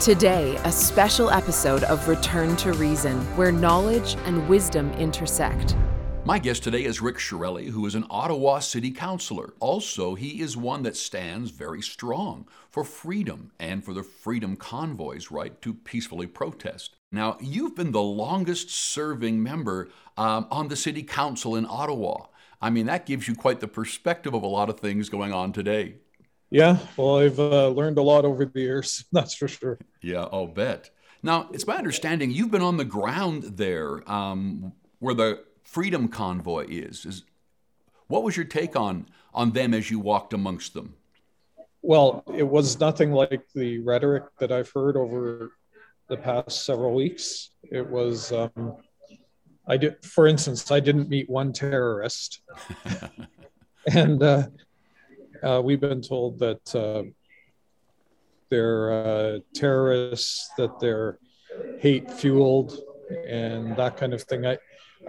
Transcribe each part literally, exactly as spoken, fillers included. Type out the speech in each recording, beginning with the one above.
Today, a special episode of Return to Reason, where knowledge and wisdom intersect. My guest today is Rick Shirelli, who is an Ottawa city councillor. Also, he is one that stands very strong for freedom and for the Freedom Convoy's right to peacefully protest. Now, you've been the longest-serving member um, on the city council in Ottawa. I mean, that gives you quite the perspective of a lot of things going on today. Yeah, well, I've uh, learned a lot over the years, that's for sure. Yeah, I'll bet. Now, it's my understanding you've been on the ground there um, where the Freedom Convoy is. is. What was your take on, on them as you walked amongst them? Well, it was nothing like the rhetoric that I've heard over the past several weeks. It was, um, I did, for instance, I didn't meet one terrorist. and uh, uh, we've been told that uh, they're uh, terrorists, that they're hate-fueled and that kind of thing. I,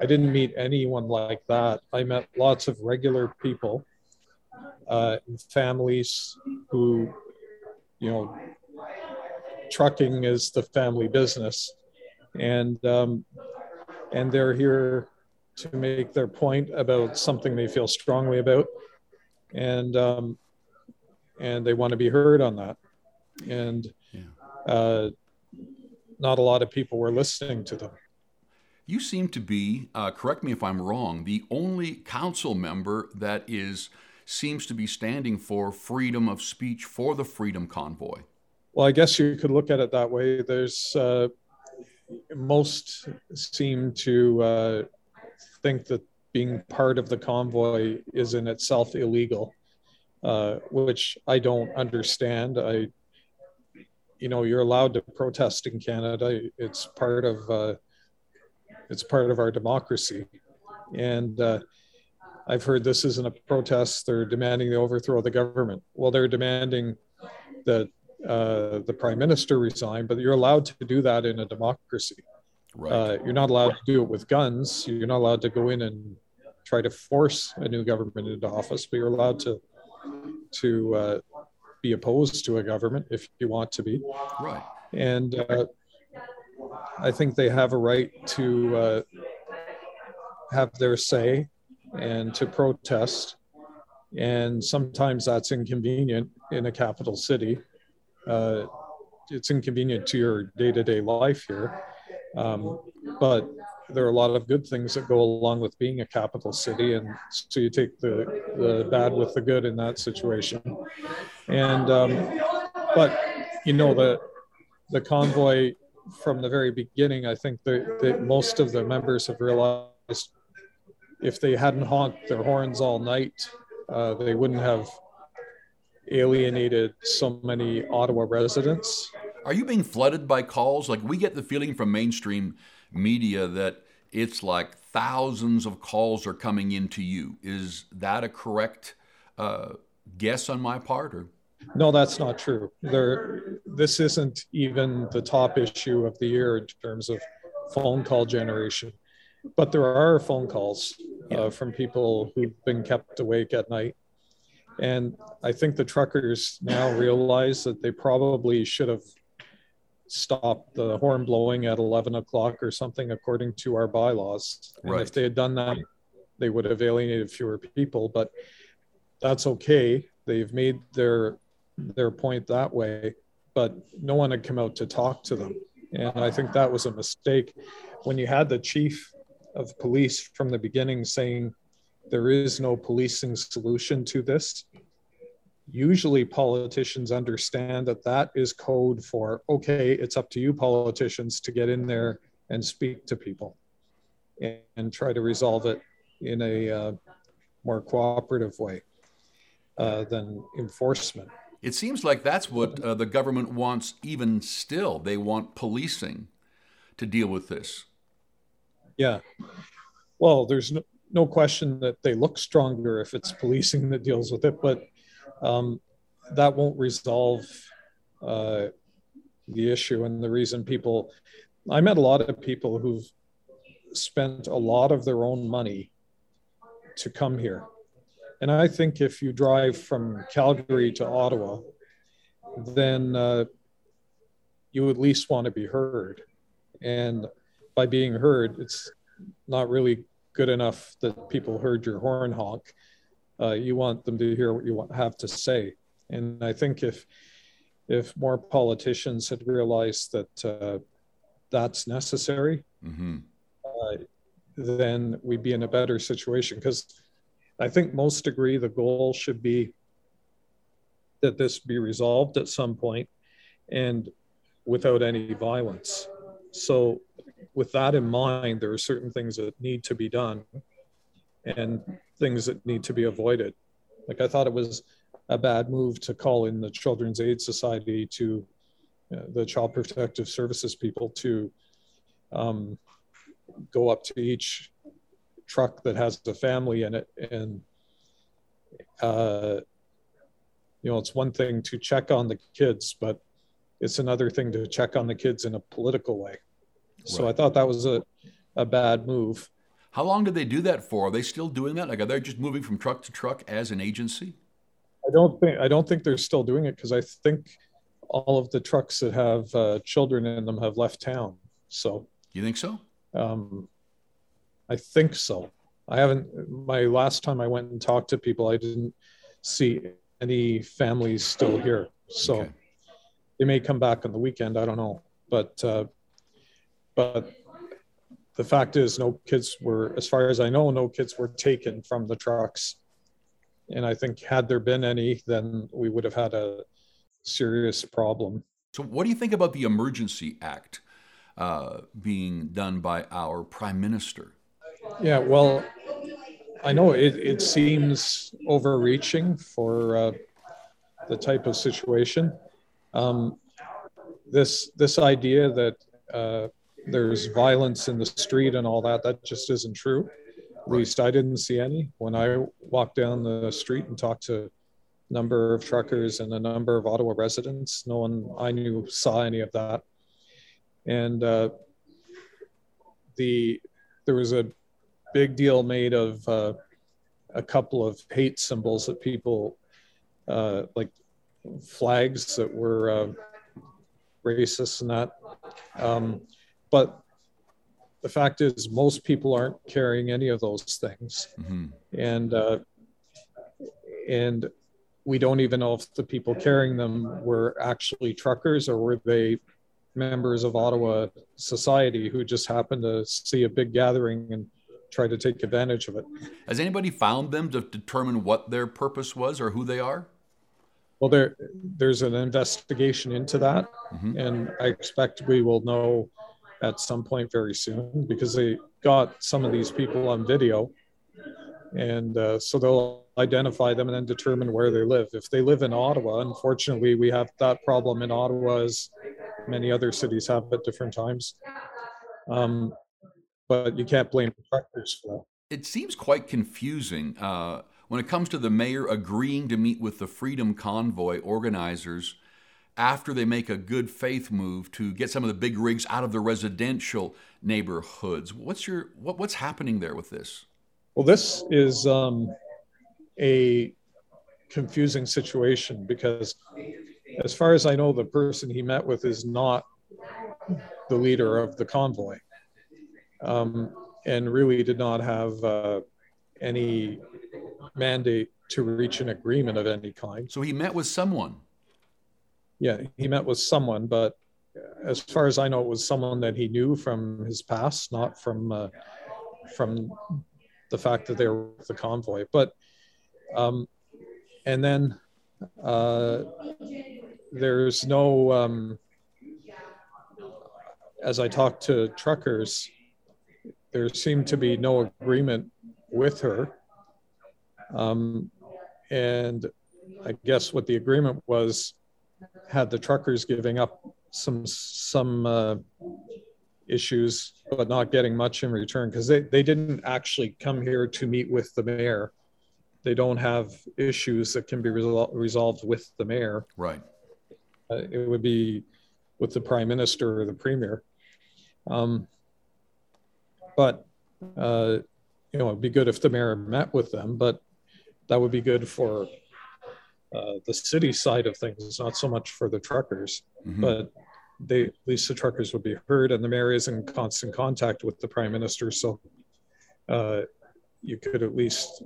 I didn't meet anyone like that. I met lots of regular people, uh, families who, you know, trucking is the family business, and um, and they're here to make their point about something they feel strongly about, and um, and they want to be heard on that, and yeah. uh, not a lot of people were listening to them. You seem to be, uh, correct me if I'm wrong, the only council member that is seems to be standing for freedom of speech for the Freedom Convoy. Well, I guess you could look at it that way. There's uh, most seem to uh, think that being part of the convoy is in itself illegal, uh, which I don't understand. I, you know, you're allowed to protest in Canada. It's part of. Uh, It's part of our democracy. And uh, I've heard this isn't a protest. They're demanding the overthrow of the government. Well, they're demanding that uh, the prime minister resign, but you're allowed to do that in a democracy. Right. Uh, you're not allowed to do it with guns. You're not allowed to go in and try to force a new government into office, but you're allowed to to uh, be opposed to a government if you want to be. Right. And uh, I think they have a right to uh, have their say and to protest. And sometimes that's inconvenient in a capital city. Uh, it's inconvenient to your day-to-day life here. Um, but there are a lot of good things that go along with being a capital city. And so you take the, the bad with the good in that situation. And, um, but, you know, the, the convoy... From the very beginning, I think that, that most of the members have realized if they hadn't honked their horns all night, uh, they wouldn't have alienated so many Ottawa residents. Are you being flooded by calls? Like, we get the feeling from mainstream media that it's like thousands of calls are coming in to you. Is that a correct uh, guess on my part? Or? No, that's not true. There, this isn't even the top issue of the year in terms of phone call generation. But there are phone calls uh, from people who've been kept awake at night. And I think the truckers now realize that they probably should have stopped the horn blowing at eleven o'clock or something, according to our bylaws. And right. If they had done that, they would have alienated fewer people. But that's okay. They've made their their point that way, but no one had come out to talk to them. And I think that was a mistake. When you had the chief of police from the beginning saying there is no policing solution to this, usually politicians understand that that is code for, okay, it's up to you politicians to get in there and speak to people and, and try to resolve it in a uh, more cooperative way. Uh, than enforcement. It seems like that's what uh, the government wants even still. They want policing to deal with this. Yeah. Well, there's no, no question that they look stronger if it's policing that deals with it, but um, that won't resolve uh, the issue and the reason people... I met a lot of people who've spent a lot of their own money to come here. And I think if you drive from Calgary to Ottawa, then uh, you at least want to be heard. And by being heard, it's not really good enough that people heard your horn honk. Uh, you want them to hear what you want, have to say. And I think if if more politicians had realized that uh, that's necessary, mm-hmm. uh, then we'd be in a better situation. Because I think most agree the goal should be that this be resolved at some point and without any violence. So with that in mind, there are certain things that need to be done and things that need to be avoided. Like, I thought it was a bad move to call in the Children's Aid Society to uh, the Child Protective Services people to um, go up to each truck that has a family in it. And, uh, you know, it's one thing to check on the kids, but it's another thing to check on the kids in a political way. So right. I thought that was a, a bad move. How long did they do that for? Are they still doing that? Like, are they just moving from truck to truck as an agency? I don't think I don't think they're still doing it, because I think all of the trucks that have uh, children in them have left town. So you think so? Um, I think so. I haven't. My last time I went and talked to people, I didn't see any families still here. So okay. They may come back on the weekend. I don't know, but. Uh, But the fact is, no kids were, as far as I know, no kids were taken from the trucks. And I think had there been any, then we would have had a serious problem. So what do you think about the Emergency Act uh, being done by our Prime Minister? Yeah, well, I know it, it seems overreaching for uh, the type of situation. Um, this, this idea that... Uh, there's violence in the street and all that, that just isn't true. At least I didn't see any. When I walked down the street and talked to a number of truckers and a number of Ottawa residents, no one I knew saw any of that. And uh, the there was a big deal made of uh, a couple of hate symbols that people, uh, like flags that were uh, racist and that. Um, But the fact is, most people aren't carrying any of those things. Mm-hmm. And uh, and we don't even know if the people carrying them were actually truckers or were they members of Ottawa society who just happened to see a big gathering and try to take advantage of it. Has anybody found them to determine what their purpose was or who they are? Well, there there's an investigation into that. Mm-hmm. And I expect we will know at some point very soon, because they got some of these people on video. And uh, so they'll identify them and then determine where they live. If they live in Ottawa, unfortunately, we have that problem in Ottawa as many other cities have at different times. Um, but you can't blame the truckers for that. It seems quite confusing uh, when it comes to the mayor agreeing to meet with the Freedom Convoy organizers after they make a good faith move to get some of the big rigs out of the residential neighborhoods. What's your what, what's happening there with this? Well, this is um, a confusing situation, because as far as I know, the person he met with is not the leader of the convoy, um, and really did not have uh, any mandate to reach an agreement of any kind. So he met with someone. Yeah, he met with someone, but as far as I know, it was someone that he knew from his past, not from uh, from the fact that they were with the convoy. But um, and then uh, there's no, um, as I talked to truckers, there seemed to be no agreement with her, um, and I guess what the agreement was. Had the truckers giving up some some uh, issues, but not getting much in return, because they, they didn't actually come here to meet with the mayor. They don't have issues that can be resol- resolved with the mayor. Right. Uh, it would be with the prime minister or the premier. Um, but, uh, you know, it'd be good if the mayor met with them, but that would be good for Uh, the city side of things, not so much for the truckers. Mm-hmm. But they, at least the truckers would be heard, and the mayor is in constant contact with the prime minister. So uh, you could at least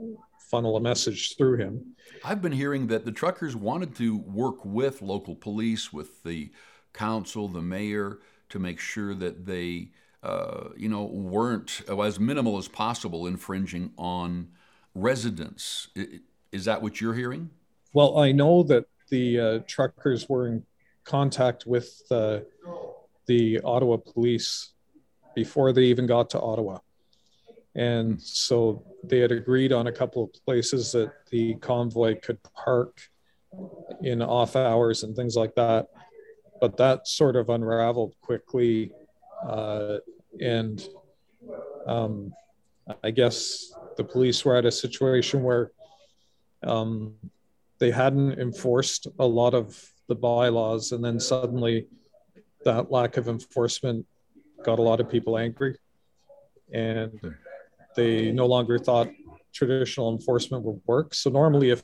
funnel a message through him. I've been hearing that the truckers wanted to work with local police, with the council, the mayor, to make sure that they, uh, you know, weren't, as minimal as possible, infringing on residents. Is that what you're hearing? Well, I know that the uh, truckers were in contact with uh, the Ottawa police before they even got to Ottawa. And so they had agreed on a couple of places that the convoy could park in off hours and things like that. But that sort of unraveled quickly. Uh, and um, I guess the police were at a situation where um, they hadn't enforced a lot of the bylaws. And then suddenly that lack of enforcement got a lot of people angry. And they no longer thought traditional enforcement would work. So normally if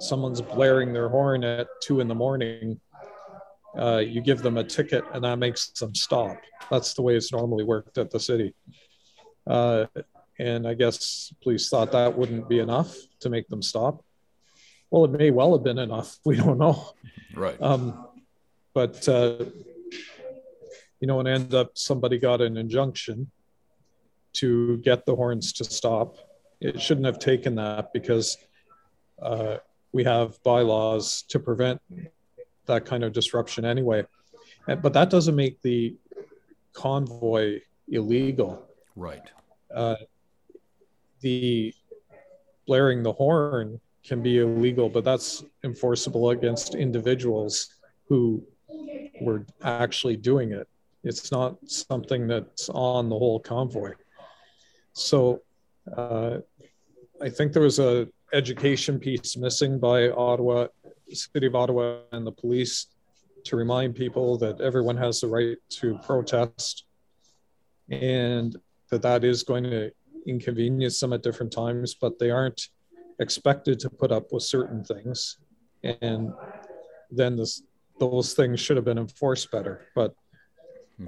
someone's blaring their horn at two in the morning, uh, you give them a ticket and that makes them stop. That's the way it's normally worked at the city. Uh, and I guess police thought that wouldn't be enough to make them stop. Well, it may well have been enough. We don't know. Right. Um, but, uh, you know, and end up somebody got an injunction to get the horns to stop. It shouldn't have taken that, because uh, we have bylaws to prevent that kind of disruption anyway. And, but that doesn't make the convoy illegal. Right. Uh, the blaring the horn can be illegal, but that's enforceable against individuals who were actually doing it. It's not something that's on the whole convoy. So uh, I think there was a education piece missing by Ottawa, City of Ottawa and the police, to remind people that everyone has the right to protest and that that is going to inconvenience them at different times, but they aren't expected to put up with certain things. And then this, those things should have been enforced better. But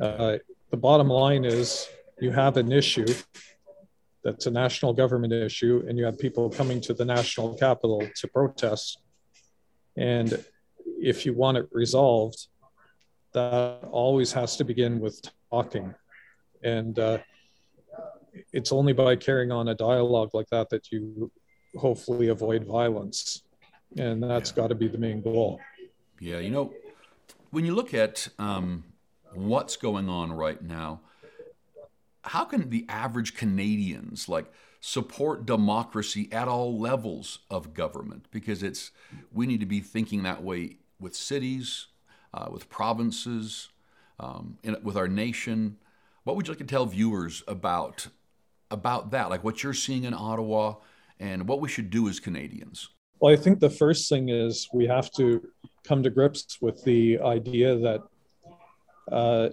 uh, the bottom line is you have an issue that's a national government issue, and you have people coming to the national capital to protest. And if you want it resolved, that always has to begin with talking. And uh, it's only by carrying on a dialogue like that that you hopefully avoid violence. And that's yeah. got to be the main goal. Yeah, you know, when you look at um, what's going on right now, how can the average Canadians like support democracy at all levels of government? Because it's, we need to be thinking that way with cities, uh, with provinces, um, in, with our nation. What would you like to tell viewers about, about that? Like what you're seeing in Ottawa and what we should do as Canadians? Well, I think the first thing is we have to come to grips with the idea that, uh,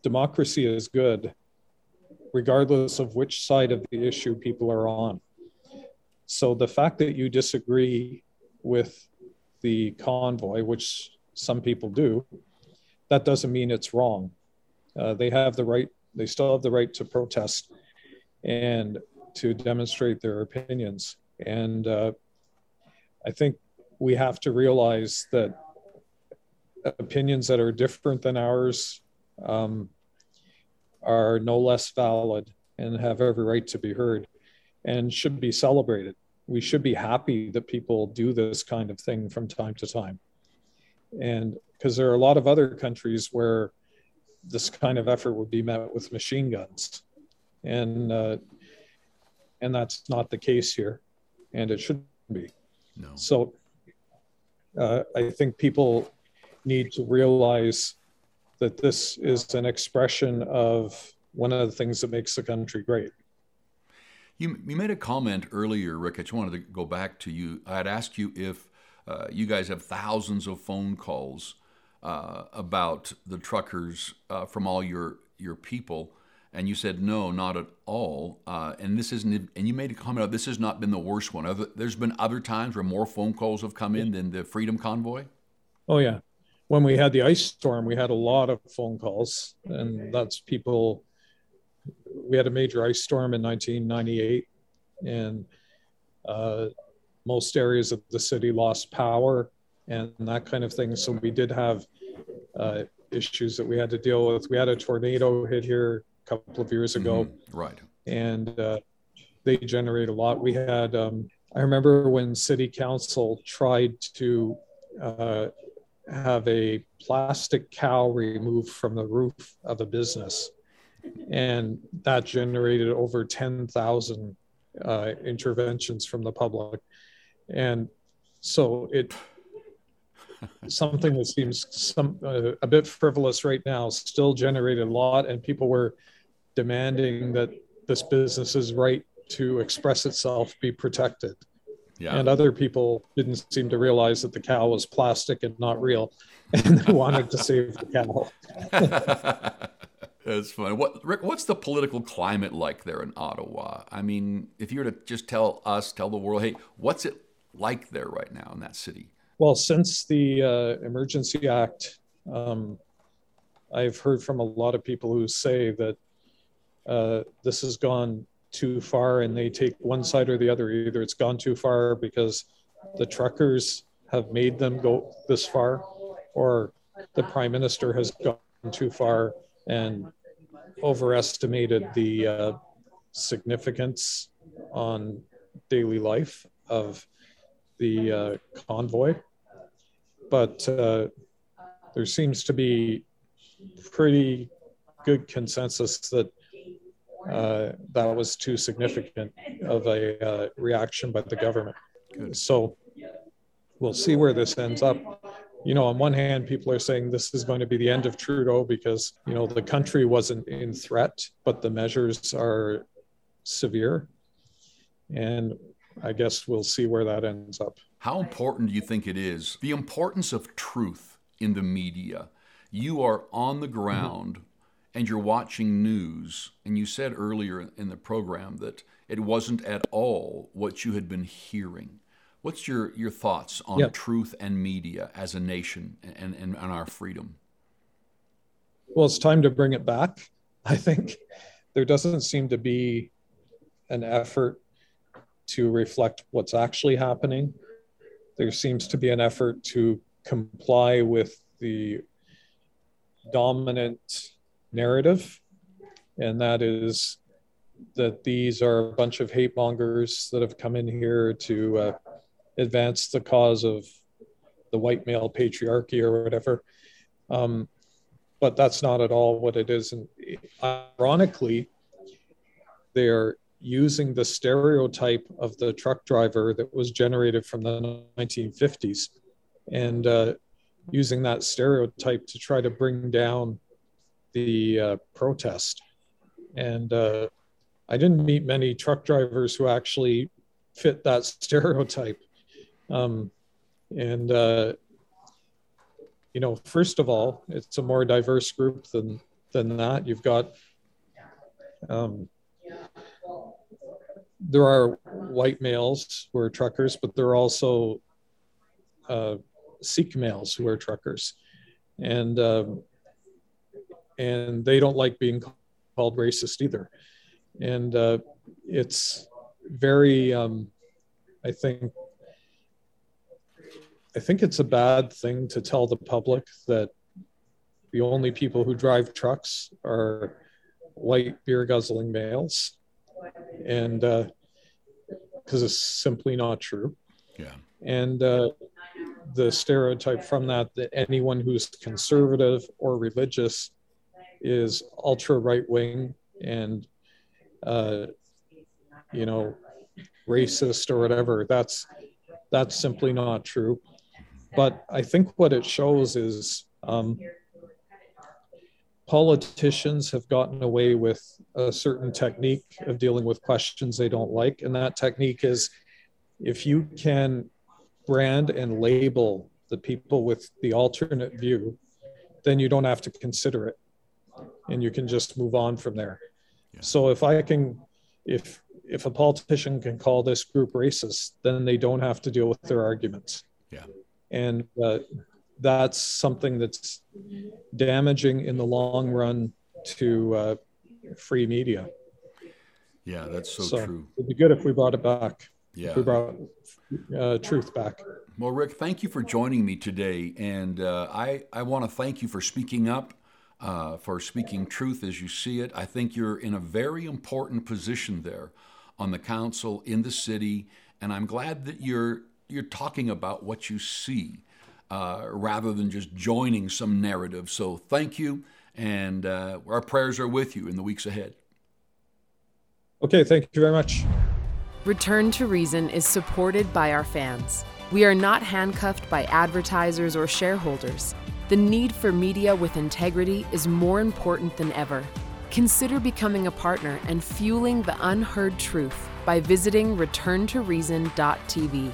democracy is good, regardless of which side of the issue people are on. So the fact that you disagree with the convoy, which some people do, that doesn't mean it's wrong. Uh, they have the right, they still have the right to protest and to demonstrate their opinions. And uh, I think we have to realize that opinions that are different than ours Um, are no less valid and have every right to be heard and should be celebrated. We should be happy that people do this kind of thing from time to time. And because there are a lot of other countries where this kind of effort would be met with machine guns. And uh, and that's not the case here. And it shouldn't be. No. So uh, I think people need to realize that this is an expression of one of the things that makes the country great. You you made a comment earlier, Rick. I just wanted to go back to you. I'd ask you if uh, you guys have thousands of phone calls uh, about the truckers uh, from all your, your people, and you said, no, not at all. Uh, and this isn't, and you made a comment of this has not been the worst one. Other, there's been other times where more phone calls have come in than the Freedom Convoy? Oh, yeah. when we had the ice storm, we had a lot of phone calls, and that's people. We had a major ice storm in nineteen ninety-eight, and uh, most areas of the city lost power and that kind of thing. So we did have uh, issues that we had to deal with. We had a tornado hit here a couple of years ago. Mm-hmm. Right. And uh, they generate a lot. We had, um, I remember when city council tried to uh, have a plastic cow removed from the roof of a business. And that generated over ten thousand uh, interventions from the public. And so it, something that seems some uh, a bit frivolous right now still generated a lot, and people were demanding that this business's right to express itself be protected. Yeah. And other people didn't seem to realize that the cow was plastic and not real, and they wanted to save the cow. That's funny. What, Rick, what's the political climate like there in Ottawa? I mean, if you were to just tell us, tell the world, hey, what's it like there right now in that city? Well, since the uh, Emergency Act, um, I've heard from a lot of people who say that uh, this has gone too far, and they take one side or the other. Either it's gone too far because the truckers have made them go this far, or the Prime Minister has gone too far and overestimated the uh, significance on daily life of the uh, convoy. But uh, there seems to be pretty good consensus that uh, that was too significant of a uh, reaction by the government. Good. So we'll see where this ends up. You know, on one hand, people are saying this is going to be the end of Trudeau because, you know, the country wasn't in threat, but the measures are severe. And I guess we'll see where that ends up. How important do you think it is, the importance of truth in the media? You are on the ground, mm-hmm. and you're watching news. And you said earlier in the program that it wasn't at all what you had been hearing. What's your, your thoughts on yep. truth and media as a nation and, and, and our freedom? Well, it's time to bring it back. I think there doesn't seem to be an effort to reflect what's actually happening. There seems to be an effort to comply with the dominant narrative, and that is that these are a bunch of hate mongers that have come in here to uh, advance the cause of the white male patriarchy or whatever. Um, but that's not at all what it is. And ironically, they're using the stereotype of the truck driver that was generated from the nineteen fifties and uh, using that stereotype to try to bring down the uh, protest. And uh, I didn't meet many truck drivers who actually fit that stereotype. Um, and, uh, you know, first of all, it's a more diverse group than, than that. You've got, um, there are white males who are truckers, but there are also, uh, Sikh males who are truckers, and, um, and they don't like being called racist either. And, uh, it's very, um, I think, I think it's a bad thing to tell the public that the only people who drive trucks are white beer guzzling males, and because uh, it's simply not true. Yeah. And uh, the stereotype from that that anyone who's conservative or religious is ultra right wing and uh, you know, racist or whatever. That's that's simply not true. But I think what it shows is um, politicians have gotten away with a certain technique of dealing with questions they don't like. And that technique is, if you can brand and label the people with the alternate view, then you don't have to consider it. And you can just move on from there. Yeah. So if I can, if if a politician can call this group racist, then they don't have to deal with their arguments. Yeah. And uh, that's something that's damaging in the long run to uh, free media. Yeah, that's so, so true. It'd be good if we brought it back. Yeah, if we brought uh, truth back. Well, Rick, thank you for joining me today, and uh, I I want to thank you for speaking up, uh, for speaking truth as you see it. I think you're in a very important position there, on the council in the city, and I'm glad that you're you're talking about what you see, uh, rather than just joining some narrative. So thank you, and uh, our prayers are with you in the weeks ahead. Okay, thank you very much. Return to Reason is supported by our fans. We are not handcuffed by advertisers or shareholders. The need for media with integrity is more important than ever. Consider becoming a partner and fueling the unheard truth by visiting return to reason dot t v.